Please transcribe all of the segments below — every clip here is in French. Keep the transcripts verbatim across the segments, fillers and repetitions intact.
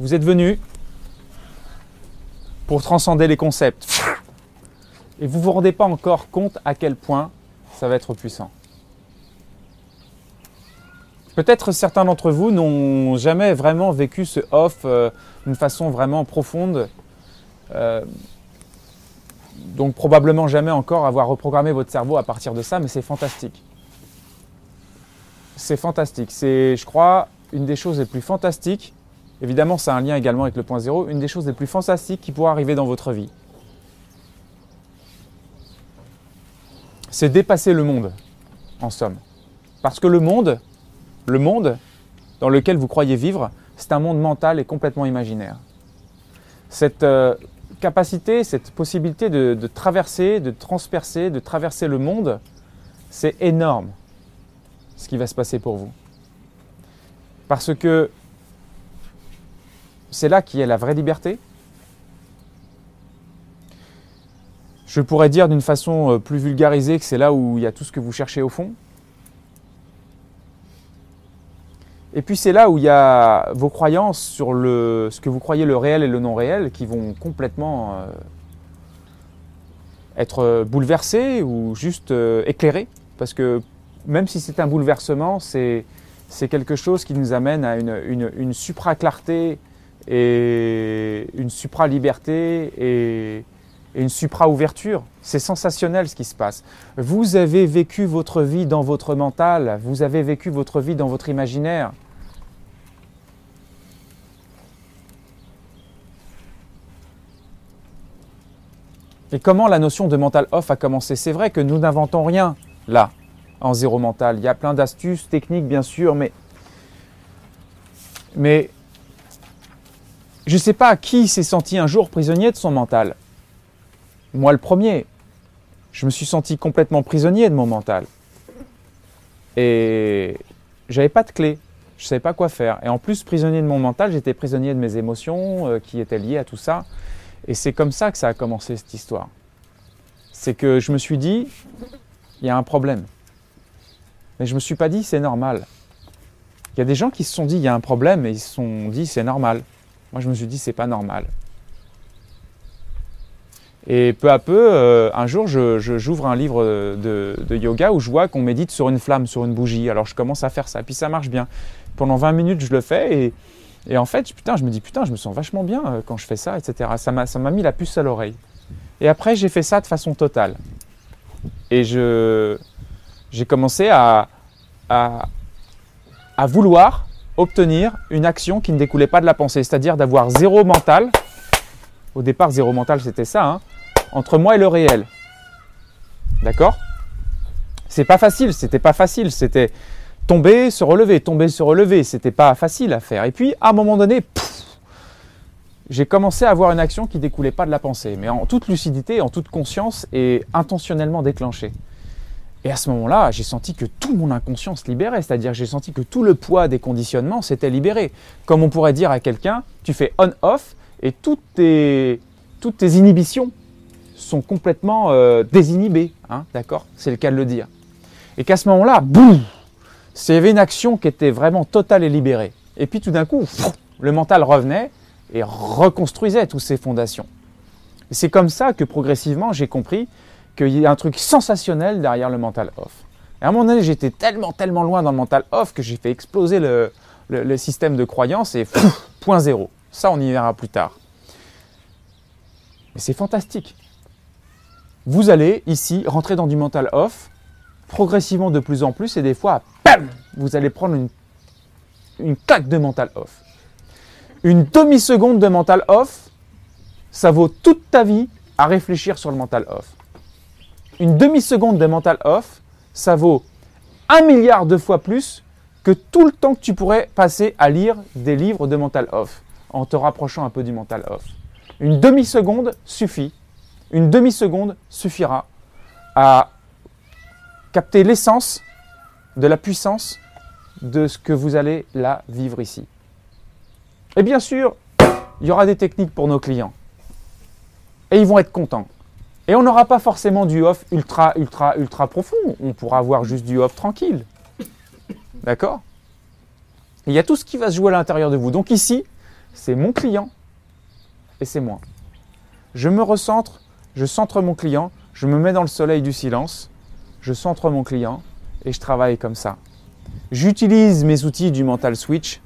Vous êtes venu pour transcender les concepts. Et vous ne vous rendez pas encore compte à quel point ça va être puissant. Peut-être certains d'entre vous n'ont jamais vraiment vécu ce off euh, d'une façon vraiment profonde. Euh, donc probablement jamais encore avoir reprogrammé votre cerveau à partir de ça, mais c'est fantastique. C'est fantastique. C'est, je crois, une des choses les plus fantastiques. Évidemment, ça a un lien également avec le point zéro. Une des choses les plus fantastiques qui pourra arriver dans votre vie. C'est dépasser le monde, en somme. Parce que le monde, le monde dans lequel vous croyez vivre, c'est un monde mental et complètement imaginaire. Cette euh, capacité, cette possibilité de, de traverser, de transpercer, de traverser le monde, c'est énorme ce qui va se passer pour vous. Parce que c'est là qu'il y a la vraie liberté. Je pourrais dire d'une façon plus vulgarisée que c'est là où il y a tout ce que vous cherchez au fond. Et puis c'est là où il y a vos croyances sur le, ce que vous croyez le réel et le non réel qui vont complètement euh, être bouleversées ou juste euh, éclairées. Parce que même si c'est un bouleversement, c'est, c'est quelque chose qui nous amène à une, une, une supra-clarté et une supra-liberté et... et une supra-ouverture. C'est sensationnel ce qui se passe. Vous avez vécu votre vie dans votre mental, vous avez vécu votre vie dans votre imaginaire. Et comment la notion de mental off a commencé? C'est vrai que nous n'inventons rien, là, en zéro mental. Il y a plein d'astuces, techniques, bien sûr, mais... mais... je ne sais pas qui s'est senti un jour prisonnier de son mental. Moi, le premier, je me suis senti complètement prisonnier de mon mental. Et j'avais pas de clé, je savais pas quoi faire. Et en plus, prisonnier de mon mental, j'étais prisonnier de mes émotions euh, qui étaient liées à tout ça. Et c'est comme ça que ça a commencé cette histoire. C'est que je me suis dit, il y a un problème. Mais je me suis pas dit, c'est normal. Il y a des gens qui se sont dit, il y a un problème, et ils se sont dit, c'est normal. Moi, je me suis dit, c'est pas normal. Et peu à peu, euh, un jour, je, je, j'ouvre un livre de, de yoga où je vois qu'on médite sur une flamme, sur une bougie. Alors, je commence à faire ça. Puis, ça marche bien. Pendant vingt minutes, je le fais. Et, et en fait, putain, je me dis, putain, je me sens vachement bien quand je fais ça, et cetera. Ça m'a, ça m'a mis la puce à l'oreille. Et après, j'ai fait ça de façon totale. Et je, j'ai commencé à, à, à vouloir obtenir une action qui ne découlait pas de la pensée. C'est-à-dire d'avoir zéro mental. Au départ, zéro mental, c'était ça, hein, entre moi et le réel. D'accord ? C'est pas facile, c'était pas facile, c'était tomber, se relever, tomber, se relever, c'était pas facile à faire. Et puis, à un moment donné, pff, j'ai commencé à avoir une action qui ne découlait pas de la pensée, mais en toute lucidité, en toute conscience et intentionnellement déclenchée. Et à ce moment-là, j'ai senti que tout mon inconscient se libérait, c'est-à-dire que j'ai senti que tout le poids des conditionnements s'était libéré. Comme on pourrait dire à quelqu'un, tu fais on-off, et toutes tes, toutes tes inhibitions sont complètement euh, désinhibées, hein, d'accord ? C'est le cas de le dire. Et qu'à ce moment-là, boum, il y avait une action qui était vraiment totale et libérée. Et puis tout d'un coup, pff, le mental revenait et reconstruisait toutes ses fondations. Et c'est comme ça que progressivement, j'ai compris qu'il y a un truc sensationnel derrière le mental off. Et à un moment donné, j'étais tellement, tellement loin dans le mental off que j'ai fait exploser le, le, le système de croyance et pff, point zéro. Ça, on y verra plus tard. Mais c'est fantastique. Vous allez, ici, rentrer dans du mental off, progressivement de plus en plus, et des fois, bam, vous allez prendre une, une claque de mental off. Une demi-seconde de mental off, ça vaut toute ta vie à réfléchir sur le mental off. Une demi-seconde de mental off, ça vaut un milliard de fois plus que tout le temps que tu pourrais passer à lire des livres de mental off, en te rapprochant un peu du mental off. Une demi-seconde suffit, une demi-seconde suffira à capter l'essence de la puissance de ce que vous allez là vivre ici. Et bien sûr, il y aura des techniques pour nos clients. Et ils vont être contents. Et on n'aura pas forcément du off ultra, ultra, ultra profond. On pourra avoir juste du off tranquille. D'accord ? Il y a tout ce qui va se jouer à l'intérieur de vous. Donc ici, c'est mon client et c'est moi. Je me recentre, je centre mon client, je me mets dans le soleil du silence, je centre mon client et je travaille comme ça. J'utilise mes outils du mental switch,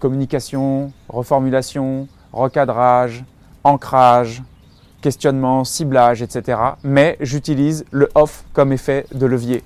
communication, reformulation, recadrage, ancrage, questionnement, ciblage, et cetera. Mais j'utilise le off comme effet de levier.